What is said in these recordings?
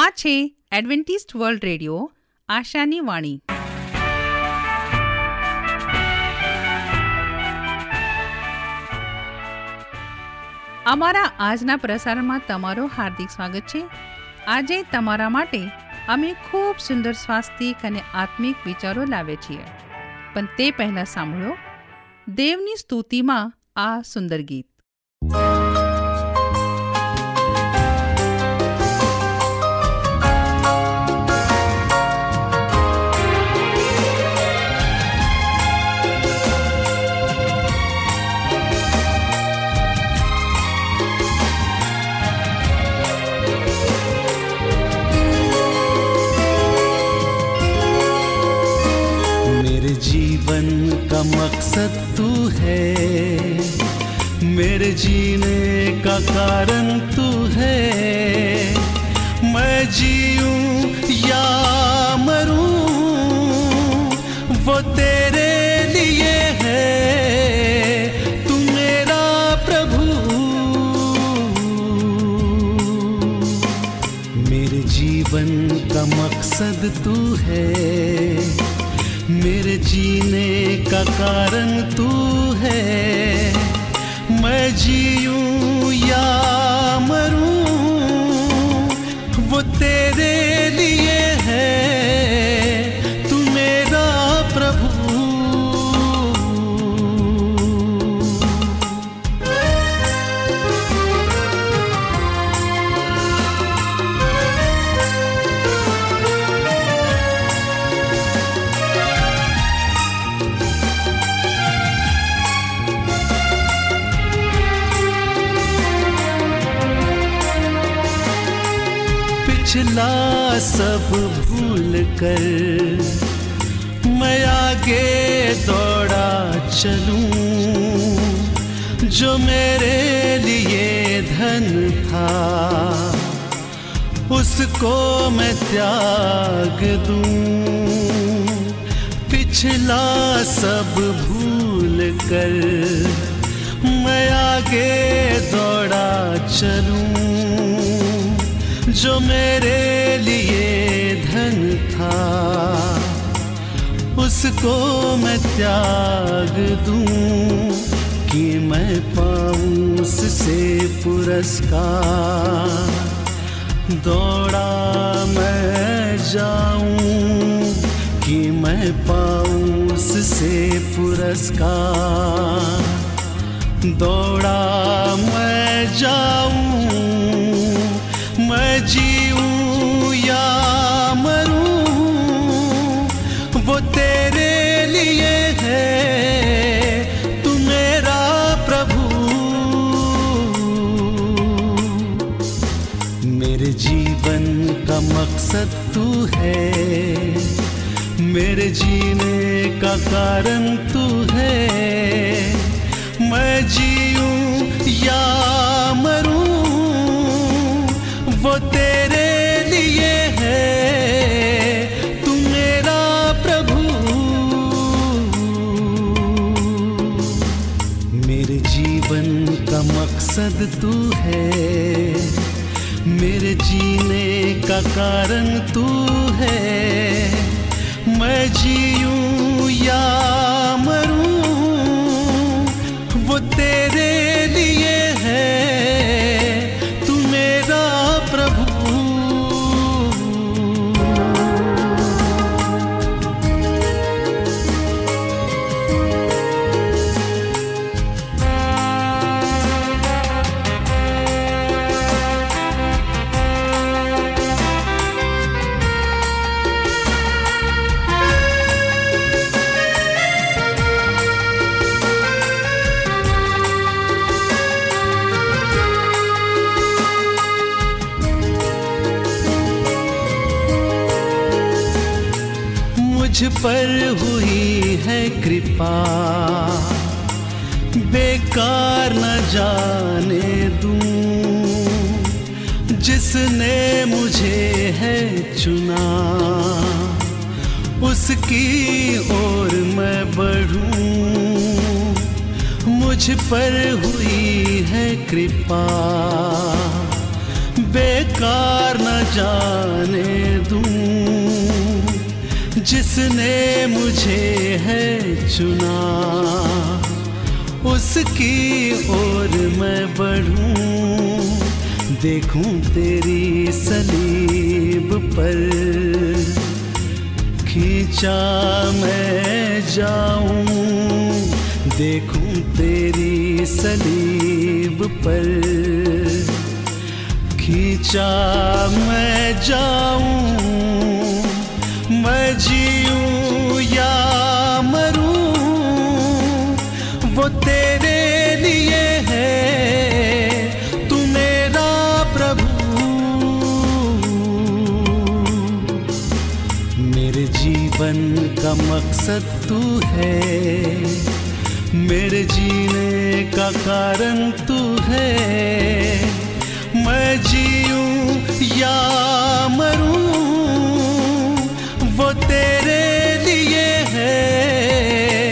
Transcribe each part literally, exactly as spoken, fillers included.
આ છે Adventist world radio આશાની વાણી. અમારા આજના પ્રસારણમાં તમારો હાર્દિક સ્વાગત છે. આજે તમારા માટે અમે ખૂબ સુંદર સ્વાસ્થિક અને આત્મિક વિચારો લાવ્યા છીએ, પણ તે પહેલાં સાંભળો દેવની સ્તુતિમાં આ સુંદર ગીત. जीवन का मकसद तू है, मेरे जीने का कारण तू है. मैं जीऊं या मरूं वो तेरे लिए है. तू मेरा प्रभु. मेरे जीवन का मकसद तू है, मेरे जीने का कारण तू है. मैं जीऊं या मरूं वो तेरे लिए है. तू मेरा प्रभु. पिछला सब भूल कर मैं आगे दौड़ा चलूं, जो मेरे लिए धन था उसको मैं त्याग दूं. पिछला सब भूल कर मैं आगे दौड़ा चलूं, जो मेरे लिए धन था उसको मैं त्याग दूं, कि मैं पाऊं उससे पुरस्कार. दौड़ा मैं जाऊं कि मैं पाऊं उससे पुरस्कार. दौड़ा मैं जाऊं मैं जीऊं या मरूं वो तेरे लिए है. तू मेरा प्रभु. मेरे जीवन का मकसद तू है, मेरे जीने का कारण तू है. मैं जीऊं या मरूं वो तेरे लिए है. तू मेरा प्रभु. मेरे जीवन का मकसद तू है, मेरे जीने का कारण तू है. मैं जीऊं या मरूं वो तेरे लिए है. मुझ पर हुई है कृपा, बेकार न जाने दूं. जिसने मुझे है चुना उसकी ओर मैं बढ़ूं. मुझ पर हुई है कृपा, बेकार न जाने दूं, जिसने मुझे है चुना उसकी ओर मैं बढ़ूं, देखूं तेरी सलीब पर खींचा मैं जाऊं, देखूं तेरी सलीब पर खींचा मैं जाऊं, मैं जीऊं या मरूं वो तेरे लिए है, तू मेरा प्रभु। मेरे जीवन का मकसद तू है, मेरे जीने का कारण तू है, मैं जीऊं या मरूं वो तेरे लिए है,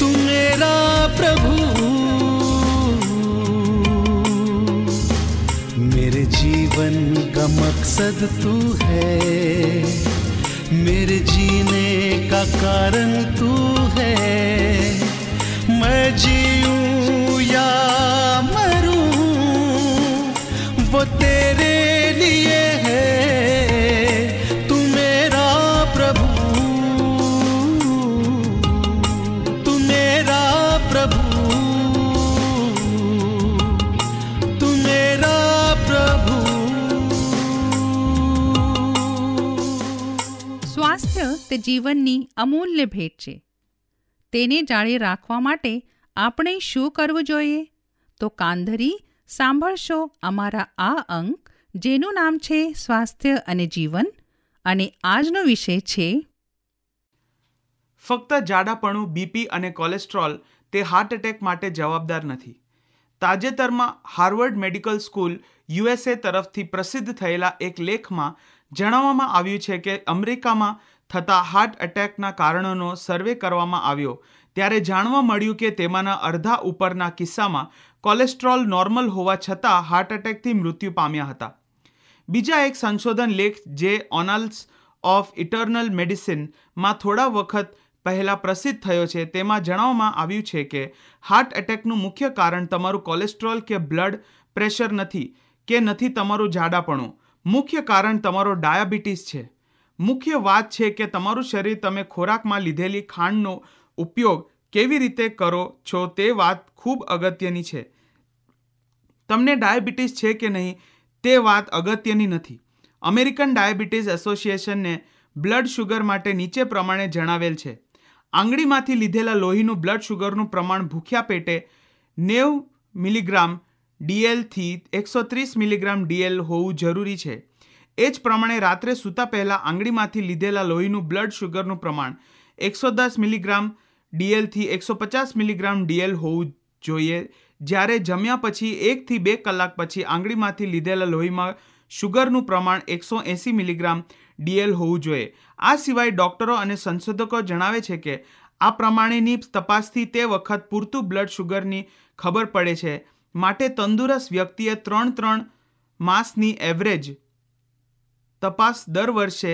तू मेरा प्रभु। मेरे जीवन का मकसद तू है, मेरे जीने का कारण तू है, मैं जीऊं या मरूं वो तेरे लिए है, तू मेरा प्रभु, तू मेरा प्रभु, तू मेरा प्रभु। તે જીવનની અમૂલ્ય ભેટ છે. તેને જાળે રાખવા માટે આપણે શું કરવું જોઈએ? તો કાંધરી સાંભળશો અમારા આ અંક, જેનું નામ છે સ્વાસ્થ્ય અને જીવન, અને આજનો વિષય છે ફક્ત જાડાપણું, બીપી અને કોલેસ્ટ્રોલ તે હાર્ટ એટેક માટે જવાબદાર નથી. તાજેતરમાં હાર્વર્ડ મેડિકલ સ્કૂલ યુએસએ તરફથી પ્રસિદ્ધ થયેલા એક લેખમાં જણાવવામાં આવ્યું છે કે અમેરિકામાં થતા હાર્ટ એટેકના કારણોનો સર્વે કરવામાં આવ્યો ત્યારે જાણવા મળ્યું કે તેમાંના અડધા ઉપરના કિસ્સામાં કોલેસ્ટ્રોલ નોર્મલ હોવા છતાં હાર્ટ એટેકથી મૃત્યુ પામ્યા હતા. બીજા એક સંશોધન લેખ, જે ઓનલ્સ ઓફ ઇટર્નલ મેડિસિનમાં થોડા વખત પહેલાં પ્રસિદ્ધ થયો છે, તેમાં જણાવવામાં આવ્યું છે કે હાર્ટ એટેકનું મુખ્ય કારણ તમારું કોલેસ્ટ્રોલ કે બ્લડ પ્રેશર નથી કે નથી તમારું જાડાપણું. મુખ્ય કારણ તમારો ડાયાબિટીસ છે. મુખ્ય વાત છે કે તમારું શરીર તમે ખોરાકમાં લીધેલી ખાંડનો ઉપયોગ કેવી રીતે કરો છો તે વાત ખૂબ અગત્યની છે. તમને ડાયાબિટીસ છે કે નહીં તે વાત અગત્યની નથી. અમેરિકન ડાયાબિટીસ એસોસિએશનને બ્લડ શુગર માટે નીચે પ્રમાણે જણાવેલ છે. આંગળીમાંથી લીધેલા લોહીનું બ્લડ શુગરનું પ્રમાણ ભૂખ્યા પેટે નેવું મિલીગ્રામ ડીએલથી એકસો ત્રીસ મિલીગ્રામ ડીએલ હોવું જરૂરી છે. એ જ પ્રમાણે રાત્રે સૂતા પહેલાં આંગળીમાંથી લીધેલા લોહીનું બ્લડ શુગરનું પ્રમાણ એકસો દસ મિલીગ્રામ ડીએલથી એકસો પચાસ મિલીગ્રામ ડીએલ હોવું જોઈએ. જ્યારે જમ્યા પછી એકથી બે કલાક પછી આંગળીમાંથી લીધેલા લોહીમાં શુગરનું પ્રમાણ એકસો એંસી મિલીગ્રામ ડીએલ હોવું જોઈએ. આ સિવાય ડૉક્ટરો અને સંશોધકો જણાવે છે કે આ પ્રમાણેની તપાસથી તે વખત પૂરતું બ્લડ શુગરની ખબર પડે છે. માટે તંદુરસ્ત વ્યક્તિએ ત્રણ ત્રણ માસની એવરેજ તપાસ દર વર્ષે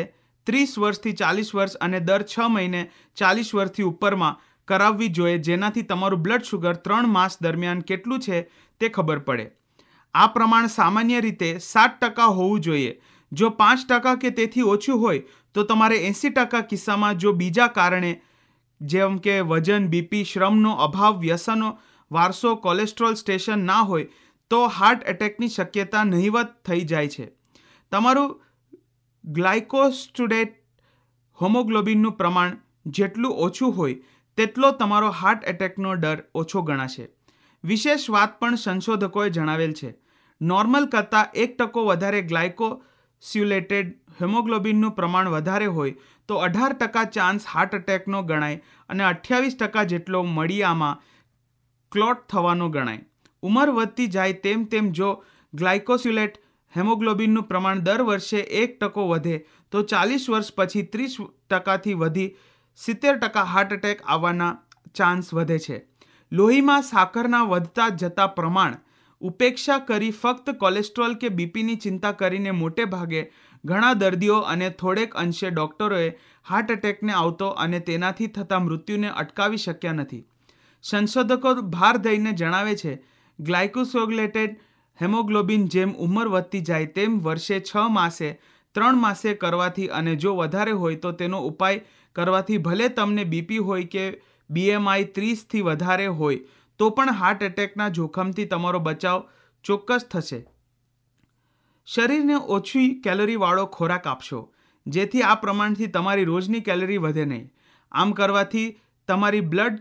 ત્રીસ વર્ષથી ચાલીસ વર્ષ અને દર છ મહિને ચાલીસ વર્ષથી ઉપરમાં કરાવવી જોઈએ, જેનાથી તમારું બ્લડ શુગર ત્રણ માસ દરમિયાન કેટલું છે તે ખબર પડે. આ પ્રમાણ સામાન્ય રીતે સાત ટકા હોવું જોઈએ. જો પાંચ ટકા કે તેથી ઓછું હોય તો તમારે એંસી ટકા કિસ્સામાં જો બીજા કારણે જેમ કે વજન, બીપી, શ્રમનો અભાવ, વ્યસનો, વારસો, કોલેસ્ટ્રોલ સ્ટેશન ના હોય તો હાર્ટ એટેકની શક્યતા નહિવત થઈ જાય છે. તમારું ગ્લાયકોસ્ટુડેટ હોમોગ્લોબિનનું પ્રમાણ જેટલું ઓછું હોય તેટલો તમારો હાર્ટ એટેકનો ડર ઓછો ગણાશે. વિશેષ વાત પણ સંશોધકોએ જણાવેલ છે. નોર્મલ કરતાં એક ટકો વધારે ગ્લાયકોસ્યુલેટેડ હોમોગ્લોબિનનું પ્રમાણ વધારે હોય તો અઢાર ટકા ચાન્સ હાર્ટ એટેકનો ગણાય અને અઠ્યાવીસ ટકા જેટલો મળિયામાં ક્લોટ થવાનો ગણાય. ઉંમર વધતી જાય તેમ તેમ જો ગ્લાયકોસ્યુલેટ હેમોગ્લોબિનનું પ્રમાણ દર વર્ષે એક ટકો વધે તો ચાલીસ વર્ષ પછી ત્રીસ ટકાથી વધી સિત્તેર ટકા હાર્ટ એટેક આવવાના ચાન્સ વધે છે. લોહીમાં સાકરના વધતા જતા પ્રમાણ उपेक्षा करी फक्त कोलेस्ट्रोल के बीपी नी चिंता करीने मोटे भागे घणा दर्दीओ अने थोड़ेक अंशे डॉक्टरोए हार्ट एटेक ने आवतो अने तेनाथी थता मृत्युने अटकावी शक्या नथी। संशोधको भार दईने जणावे छे ग्लाइकोसोगलेटेड हेमोग्लोबिन जेम उमर वधती जाए तेम वर्षे छ मासे त्रण मासे करवाथी अने जो वधारे होय तो तेनो उपाय करवाथी भले तमने बीपी होय के बीएमआई तीस थी वधारे होय तो पण हार्ट एटेकना जोखमथी तमारो बचाव चोक्कस थशे। शरीरने ओछी केलरीवाळो खोराक आपशो जेथी आ प्रमाणथी तमारी रोजनी केलरी वधे नहीं। आम करवाथी तमारी ब्लड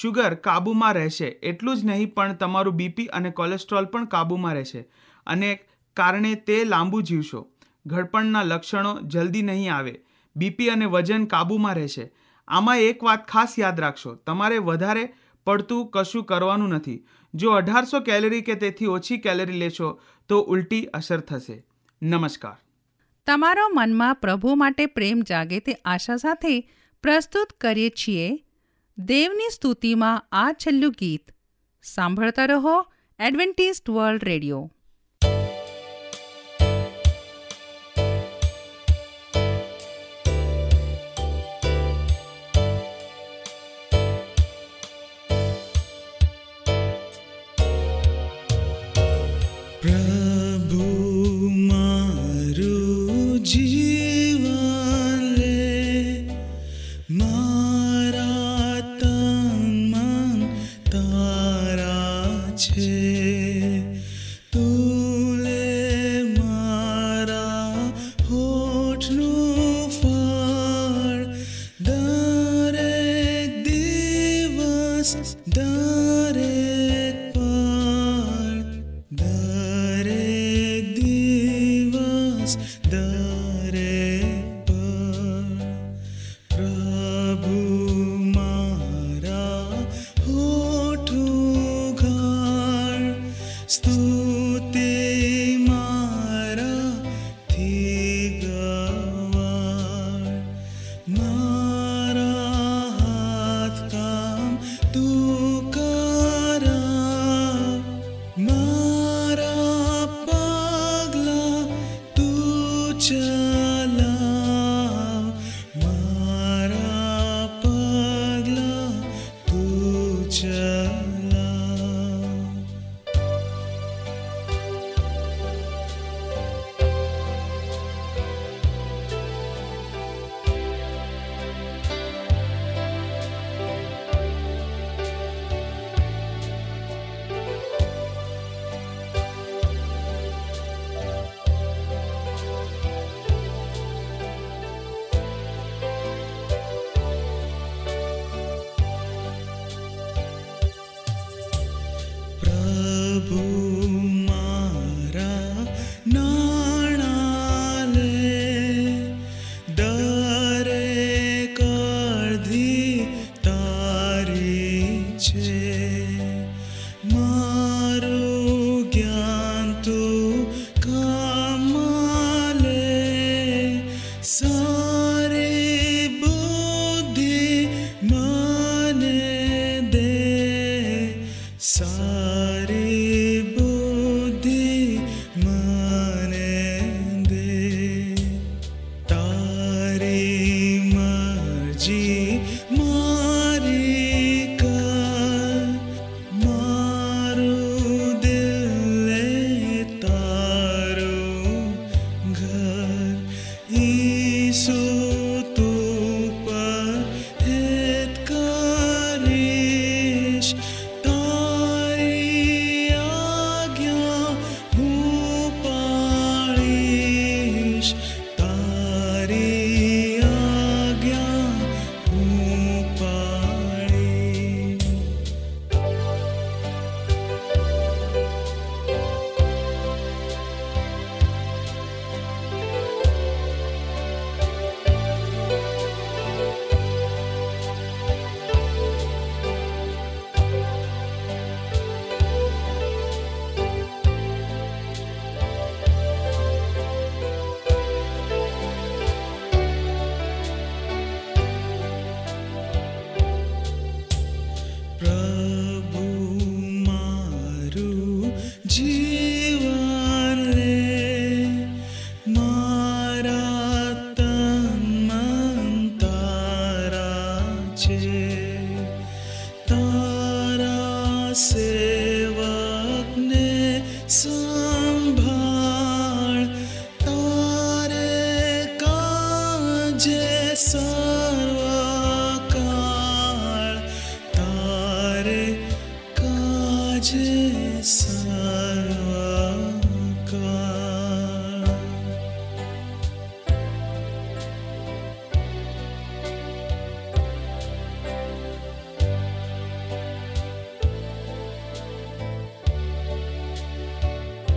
शुगर काबू में रहेशे, एटलुं ज नहीं पण तमारुं बीपी अने कोलेस्ट्रोल पण काबू में रहेशे अने कारणे ते लांबू जीवशो। घडपणना लक्षणों जल्दी नहीं आवे, बीपी अने वजन काबू में रहेशे। आमां एक बात खास याद राखशो, तमारे वधारे पड़तुं कशुं करवानुं नथी। जो अठारसो कैलोरी के तेथी ओछी कैलोरी लेशो तो उल्टी असर थशे। नमस्कार। तमारो मनमा प्रभु माटे प्रेम जागे ते आशा साथे प्रस्तुत करीए छीए देवनी स्तुति में आ छेल्लुं गीत। सांभळता रहो एडवेंटिस्ट वर्ल्ड रेडियो।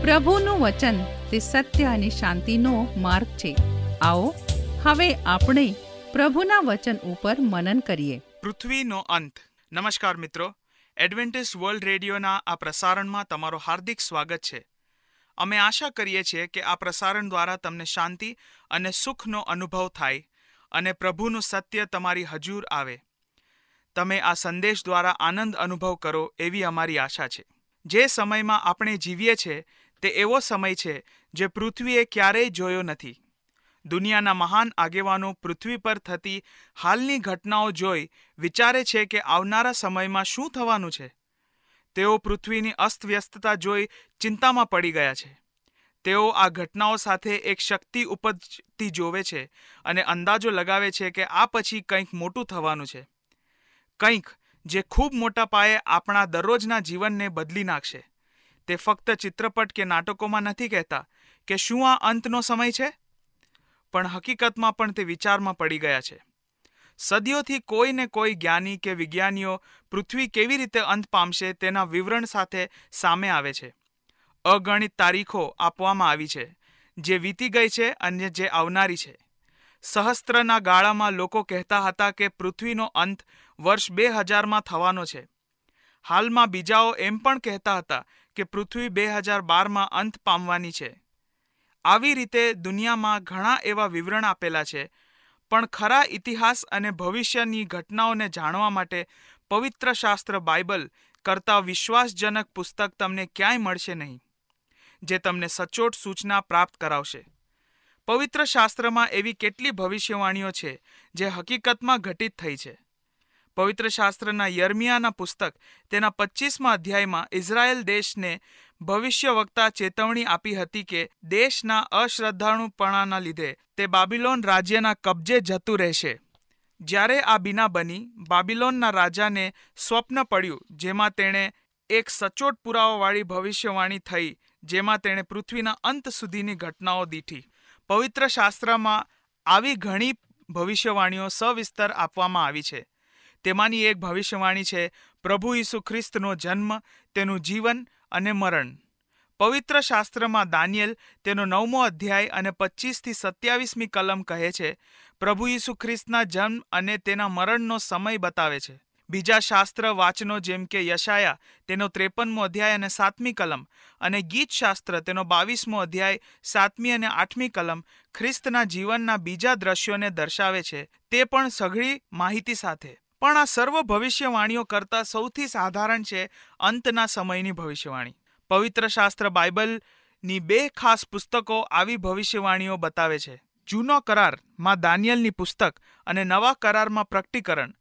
પ્રભુનું વચન તે સત્ય અને શાંતિનો માર્ગ છે. આવો હવે આપણે પ્રભુના વચન ઉપર મનન કરીએ. પૃથ્વીનો અંત. નમસ્કાર મિત્રો, એડવેન્ટિસ્ટ વર્લ્ડ રેડિયોના આ પ્રસારણમાં તમારું હાર્દિક સ્વાગત છે. અમે આશા કરીએ છીએ કે આ પ્રસારણ દ્વારા તમને શાંતિ અને સુખનો અનુભવ થાય અને પ્રભુનું સત્ય તમારી હજૂર આવે. તમે આ સંદેશ દ્વારા આનંદ અનુભવ કરો એવી અમારી આશા છે. જે સમયમાં આપણે જીવીએ છીએ તે એવો સમય છે જે પૃથ્વીએ ક્યારેય જોયો નથી. દુનિયાના મહાન આગેવાનો પૃથ્વી પર થતી હાલની ઘટનાઓ જોઈ વિચારે છે કે આવનારા સમયમાં શું થવાનું છે. તેઓ પૃથ્વીની અસ્તવ્યસ્તતા જોઈ ચિંતામાં પડી ગયા છે. તેઓ આ ઘટનાઓ સાથે એક શક્તિ ઉપજતી જોવે છે અને અંદાજો લગાવે છે કે આ પછી કંઈક મોટું થવાનું છે, કંઈક જે ખૂબ મોટા પાયે આપણા દરરોજના જીવનને બદલી નાખશે. તે ફક્ત ચિત્રપટ કે નાટકોમાં નથી કહેતા કે શું આ અંતનો સમય છે, પણ હકીકતમાં પણ તે વિચારમાં પડી ગયા છે. સદીઓથી કોઈ ને કોઈ જ્ઞાની કે વિજ્ઞાનીઓ પૃથ્વી કેવી રીતે અંત પામશે તેના વિવરણ સાથે સામે આવે છે. અગણિત તારીખો આપવામાં આવી છે જે વીતી ગઈ છે અને જે આવનારી છે. સહસ્ત્રના ગાળામાં લોકો કહેતા હતા કે પૃથ્વીનો અંત વર્ષ બે હજારમાં થવાનો છે. હાલમાં બીજાઓ એમ પણ કહેતા હતા કે પૃથ્વી બે હજાર બારમાં અંત પામવાની છે. આવી રીતે દુનિયામાં ઘણા એવા વિવરણ આપેલા છે, પણ ખરા ઇતિહાસ અને ભવિષ્યની ઘટનાઓને જાણવા માટે પવિત્ર શાસ્ત્ર બાઇબલ કરતાં વિશ્વાસજનક પુસ્તક તમને ક્યાંય મળશે નહીં, જે તમને સચોટ સૂચના પ્રાપ્ત કરાવશે. પવિત્ર શાસ્ત્રમાં એવી કેટલી ભવિષ્યવાણીઓ છે જે હકીકતમાં ઘટિત થઈ છે. પવિત્ર શાસ્ત્રના યર્મિયાના પુસ્તક તેના પચ્ચીસમાં અધ્યાયમાં ઇઝરાયેલ દેશને ભવિષ્યવક્તા ચેતવણી આપી હતી કે દેશના અશ્રદ્ધાળુપણાના લીધે તે બાબિલોન રાજ્યના કબજે જતું રહેશે. જ્યારે આ બીના બની, બાબિલોનના રાજાને સ્વપ્ન પડ્યું જેમાં તેણે એક સચોટ પુરાવાવાળી ભવિષ્યવાણી થઈ, જેમાં તેણે પૃથ્વીના અંત સુધીની ઘટનાઓ દીઠી. પવિત્ર શાસ્ત્રમાં આવી ઘણી ભવિષ્યવાણીઓ સવિસ્તર આપવામાં આવી છે. તેમાંની એક ભવિષ્યવાણી છે પ્રભુ ઈસુ ખ્રિસ્તનો જન્મ, તેનું જીવન અને મરણ. પવિત્ર શાસ્ત્રમાં દાનિયેલ તેનો નવમો અધ્યાય અને પચીસથી સત્યાવીસમી કલમ કહે છે પ્રભુ ઈસુ ખ્રિસ્તના જન્મ અને તેના મરણનો સમય બતાવે છે. બીજા શાસ્ત્ર વાંચનો જેમ કે યશાયા તેનો ત્રેપનમો અધ્યાય અને સાતમી કલમ અને ગીત શાસ્ત્ર તેનો બાવીસમો અધ્યાય સાતમી અને આઠમી કલમ ખ્રિસ્તના જીવનના બીજા દ્રશ્યોને દર્શાવે છે, તે પણ સઘળી માહિતી સાથે. પણ આ સર્વ ભવિષ્યવાણીઓ કરતાં સૌથી સાધારણ છે અંતના સમયની ભવિષ્યવાણી. પવિત્ર શાસ્ત્ર બાઇબલની બે ખાસ પુસ્તકો આવી ભવિષ્યવાણીઓ બતાવે છે. જૂનો કરારમાં દાનિયેલની પુસ્તક અને નવા કરારમાં પ્રકટીકરણ.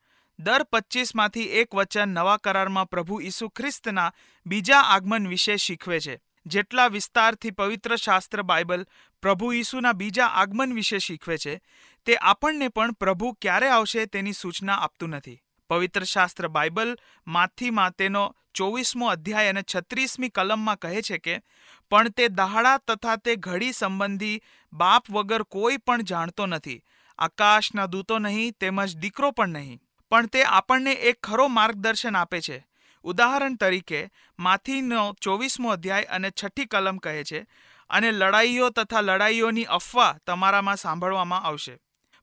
દર પચીસમાંથી એક વચન નવા કરારમાં પ્રભુ ઈસુ ખ્રિસ્તના બીજા આગમન વિશે શીખવે છે. જેટલા વિસ્તારથી પવિત્ર શાસ્ત્ર બાઇબલ પ્રભુ ઈસુના બીજા આગમન વિશે શીખવે છે, તે આપણને પણ પ્રભુ ક્યારે આવશે તેની સૂચના આપતું નથી. પવિત્ર શાસ્ત્ર બાઇબલ માથીમાં તેનો ચોવીસમો અધ્યાય અને છત્રીસમી કલમમાં કહે છે કે પણ તે દાહડા તથા તે ઘડી સંબંધી બાપ વગર કોઈ પણ જાણતો નથી, આકાશના દૂતો નહીં તેમજ દીકરો પણ નહીં, પણ તે આપણને એક ખરો માર્ગદર્શન આપે છે. ઉદાહરણ તરીકે માથીનો ચોવીસમો અધ્યાય અને છઠ્ઠી કલમ કહે છે અને લડાઈઓ તથા લડાઈઓની અફવા તમારામાં સાંભળવામાં આવશે.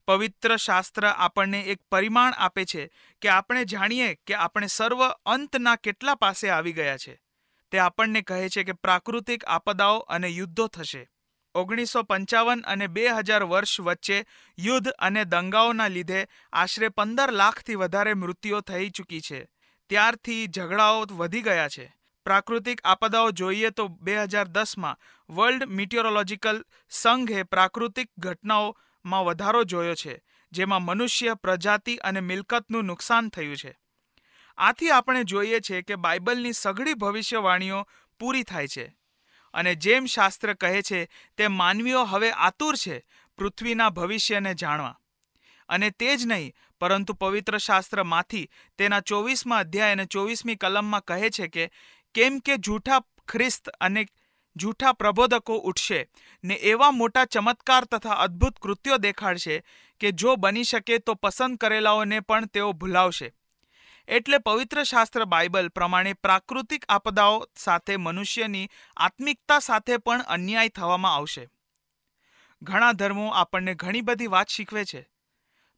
પવિત્ર શાસ્ત્ર આપણને એક પરિમાણ આપે છે કે આપણે જાણીએ કે આપણે સર્વ અંતના કેટલા પાસે આવી ગયા છે. તે આપણને કહે છે કે પ્રાકૃતિક આપદાઓ અને યુદ્ધો થશે. ઓગણીસો પંચાવન અને બે હજાર વર્ષ વચ્ચે યુદ્ધ અને દંગાઓના લીધે આશરે પંદર લાખથી વધારે મૃત્યુઓ થઈ ચૂકી છે. ત્યારથી ઝઘડાઓ વધી ગયા છે. પ્રાકૃતિક આપદાઓ જોઈએ તો બે હજાર દસમાં વર્લ્ડ મિટિયોરોલોજીકલ સંઘે પ્રાકૃતિક ઘટનાઓમાં વધારો જોયો છે, જેમાં મનુષ્ય, પ્રજાતિ અને મિલકતનું નુકસાન થયું છે. આથી આપણે જોઈએ છે કે બાઇબલની સઘળી ભવિષ્યવાણીઓ પૂરી થાય છે. અને જેમ શાસ્ત્ર કહે છે તે માનવીઓ હવે આતુર છે પૃથ્વીના ભવિષ્યને જાણવા. અને તે જ નહીં, પરંતુ પવિત્ર શાસ્ત્રમાંથી તેના ચોવીસમાં અધ્યાય અને ચોવીસમી કલમમાં કહે છે કે કેમ કે જૂઠા ખ્રિસ્ત અને જૂઠા પ્રબોધકો ઉઠશે ને એવા મોટા ચમત્કાર તથા અદ્ભુત કૃત્યો દેખાડશે કે જો બની શકે તો પસંદ કરેલાઓને પણ તેઓ ભૂલાવશે. એટલે પવિત્ર શાસ્ત્ર બાઇબલ પ્રમાણે પ્રાકૃતિક આપદાઓ સાથે મનુષ્યની આત્મિકતા સાથે પણ અન્યાય થવામાં આવશે. ઘણા ધર્મો આપણને ઘણી બધી વાત શીખવે છે,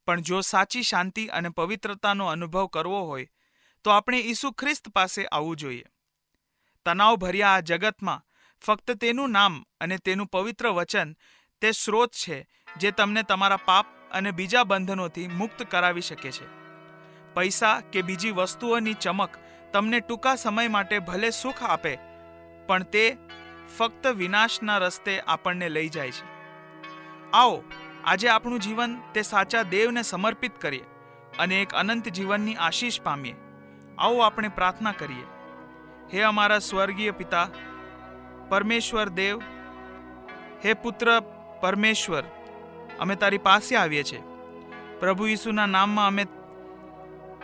પણ જો સાચી શાંતિ અને પવિત્રતાનો અનુભવ કરવો હોય તો આપણે ઈસુ ખ્રિસ્ત પાસે આવવું જોઈએ. તણાવભર્યા આ જગતમાં ફક્ત તેનું નામ અને તેનું પવિત્ર વચન તે સ્રોત છે જે તમને તમારા પાપ અને બીજા બંધનોથી મુક્ત કરાવી શકે છે. પૈસા કે બીજી વસ્તુઓની ચમક તમને ટૂંકા સમય માટે ભલે સુખ આપે, પણ તે ફક્ત વિનાશના રસ્તે આપણને લઈ જાય છે. આવો આજે આપણું જીવન તે સાચા દેવને સમર્પિત કરીએ અને એક અનંત જીવનની આશીષ પામીએ. આવો આપણે પ્રાર્થના કરીએ. હે અમારા સ્વર્ગીય પિતા પરમેશ્વર દેવ, હે પુત્ર પરમેશ્વર, અમે તારી પાસે આવીએ છીએ. પ્રભુ ઈસુના નામમાં અમે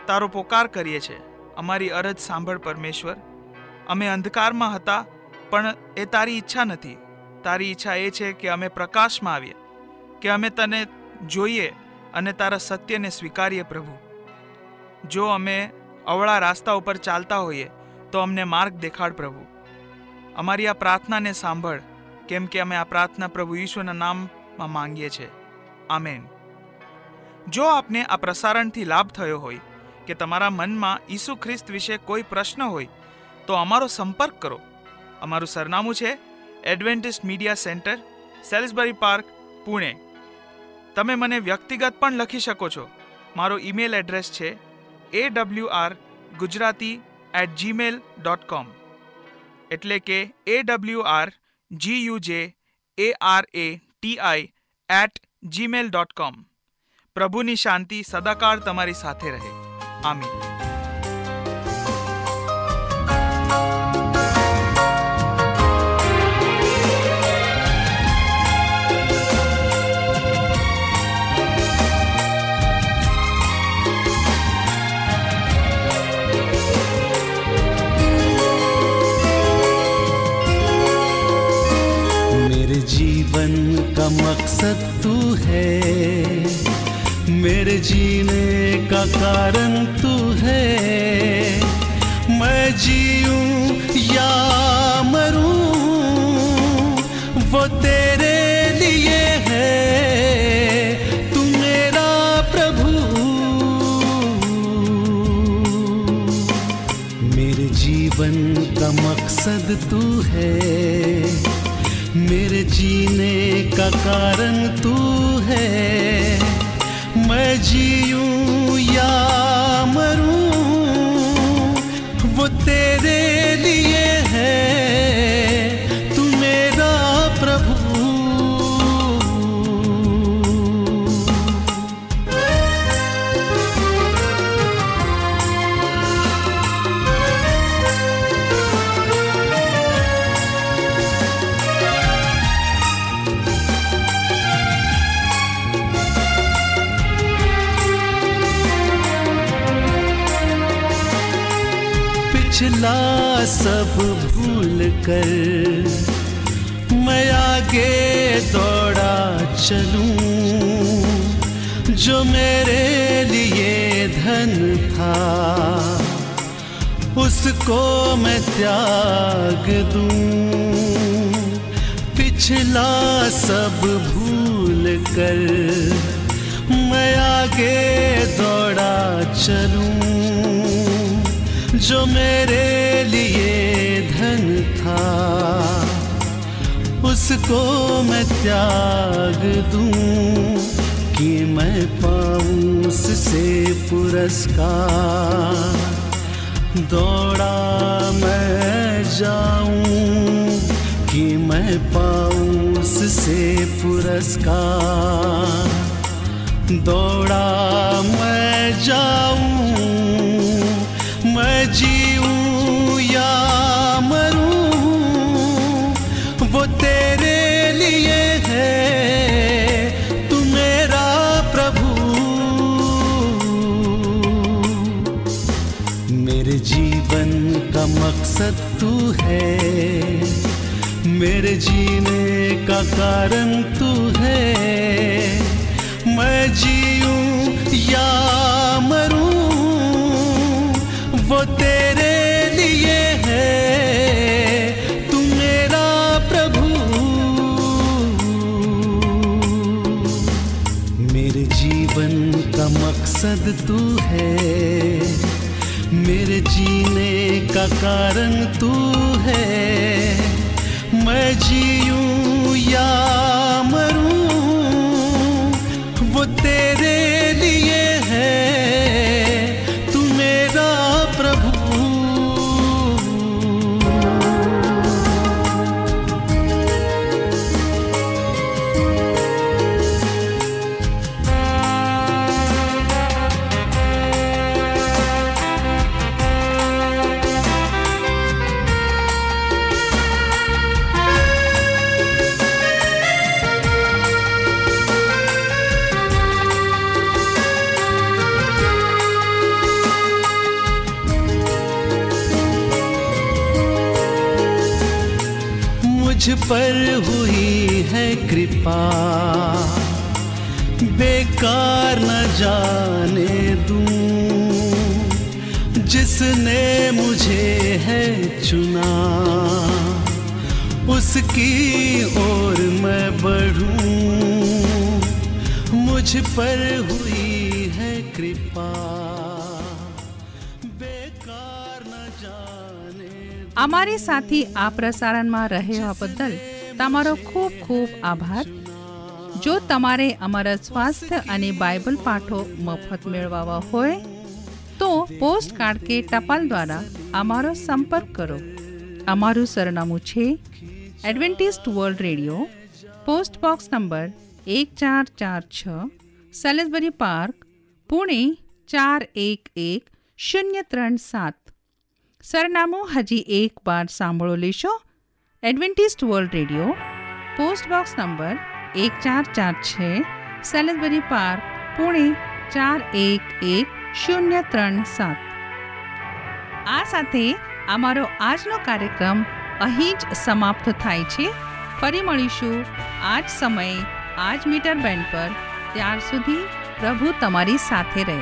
તારો પોકાર કરીએ છીએ. અમારી અરજ સાંભળ પરમેશ્વર. અમે અંધકારમાં હતા, પણ એ તારી ઈચ્છા નથી. તારી ઈચ્છા એ છે કે અમે પ્રકાશમાં આવીએ, કે અમે તને જોઈએ અને તારા સત્યને સ્વીકારીએ. પ્રભુ, જો અમે અવળા રાસ્તા ઉપર ચાલતા હોઈએ તો અમને માર્ગ દેખાડ. પ્રભુ, અમારી આ પ્રાર્થનાને સાંભળ, કેમ કે અમે આ પ્રાર્થના પ્રભુ ઈશ્વરના નામમાં માંગીએ છીએ. આમેન. જો આપને આ પ્રસારણથી લાભ થયો હોય કે તમારા મનમાં ઈસુ ખ્રિસ્ત વિશે કોઈ પ્રશ્ન હોય તો અમારો સંપર્ક કરો. અમારું સરનામું છે Adventist media centre, Salisbury park, Pune. તમે મને વ્યક્તિગત પણ લખી શકો છો. મારો ઈમેલ એડ્રેસ છે A W R Gujarati at Gmail dot com, એટલે કે A W R G U J A R A T I at Gmail dot com. પ્રભુની શાંતિ સદાકાળ તમારી સાથે રહે. આમીન. जीवन का मकसद तू है, मेरे जीने का कारण तू है. मैं जीऊं या मरूं वो तेरे लिए है. तू मेरा प्रभु. मेरे जीवन का मकसद तू है, मेरे जीने का कारण तू है. मैं जीऊं या मरूं वो तेरे लिए है. तू मेरा प्रभु. पिछला सब भूल कर मैं आगे दौड़ा चलूं, जो मेरे लिए धन था उसको मैं त्याग दूं. पिछला सब भूल कर मैं आगे दौड़ा चलूं, जो मेरे लिए धन था उसको मैं त्याग दूं, कि मैं पाऊं उससे पुरस्कार. दौड़ा मैं जाऊं कि मैं पाऊं उससे पुरस्कार. दौड़ा मैं जाऊं मैं जीऊं या मरूं वो तेरे लिए है. तू मेरा प्रभु. मेरे जीवन का मकसद तू है, मेरे जीने का कारण तू है. मैं जीऊं या मरूं मकसद तू है, मेरे जीने का कारण तू है। मैं जीऊं या मरूं वो तेरे लिए है, तू मेरा प्रभु। मुझ पर हुई है कृपा, बेकार न जाने दूं। जिसने मुझे है चुना उसकी ओर मैं बढ़ूं। मुझ पर हुई है कृपा, बेकार न जाने। અમારી સાથે આ પ્રસારણમાં રહેવા બદલ તમારો ખૂબ ખૂબ આભાર. જો તમારે અમારા સ્વાસ્થ્ય અને બાઇબલ પાઠો મફત મેળવવા હોય તો પોસ્ટ કાર્ડ કે ટપાલ દ્વારા અમારો સંપર્ક કરો. અમારું સરનામું છે Adventist world radio, post box number એક ચાર ચાર છ સેલિસબરી પાર્ક, પુણે ચાર એક એક શૂન્ય ત્રણ સાત. સરનામું હજી એક વાર સાંભળો લેશો. Adventist world radio, post box number એક ચાર ચાર છે, સેલિસબરી પાર્ક, પુણે ચાર એક એક શૂન્ય ત્રણ સાત. આ સાથે અમારો આજનો કાર્યક્રમ અહીં જ સમાપ્ત થાય છે. ફરી મળીશું આ જ સમયે, આ જ મીટર બેન્ડ પર. ત્યાર સુધી પ્રભુ તમારી સાથે રહે.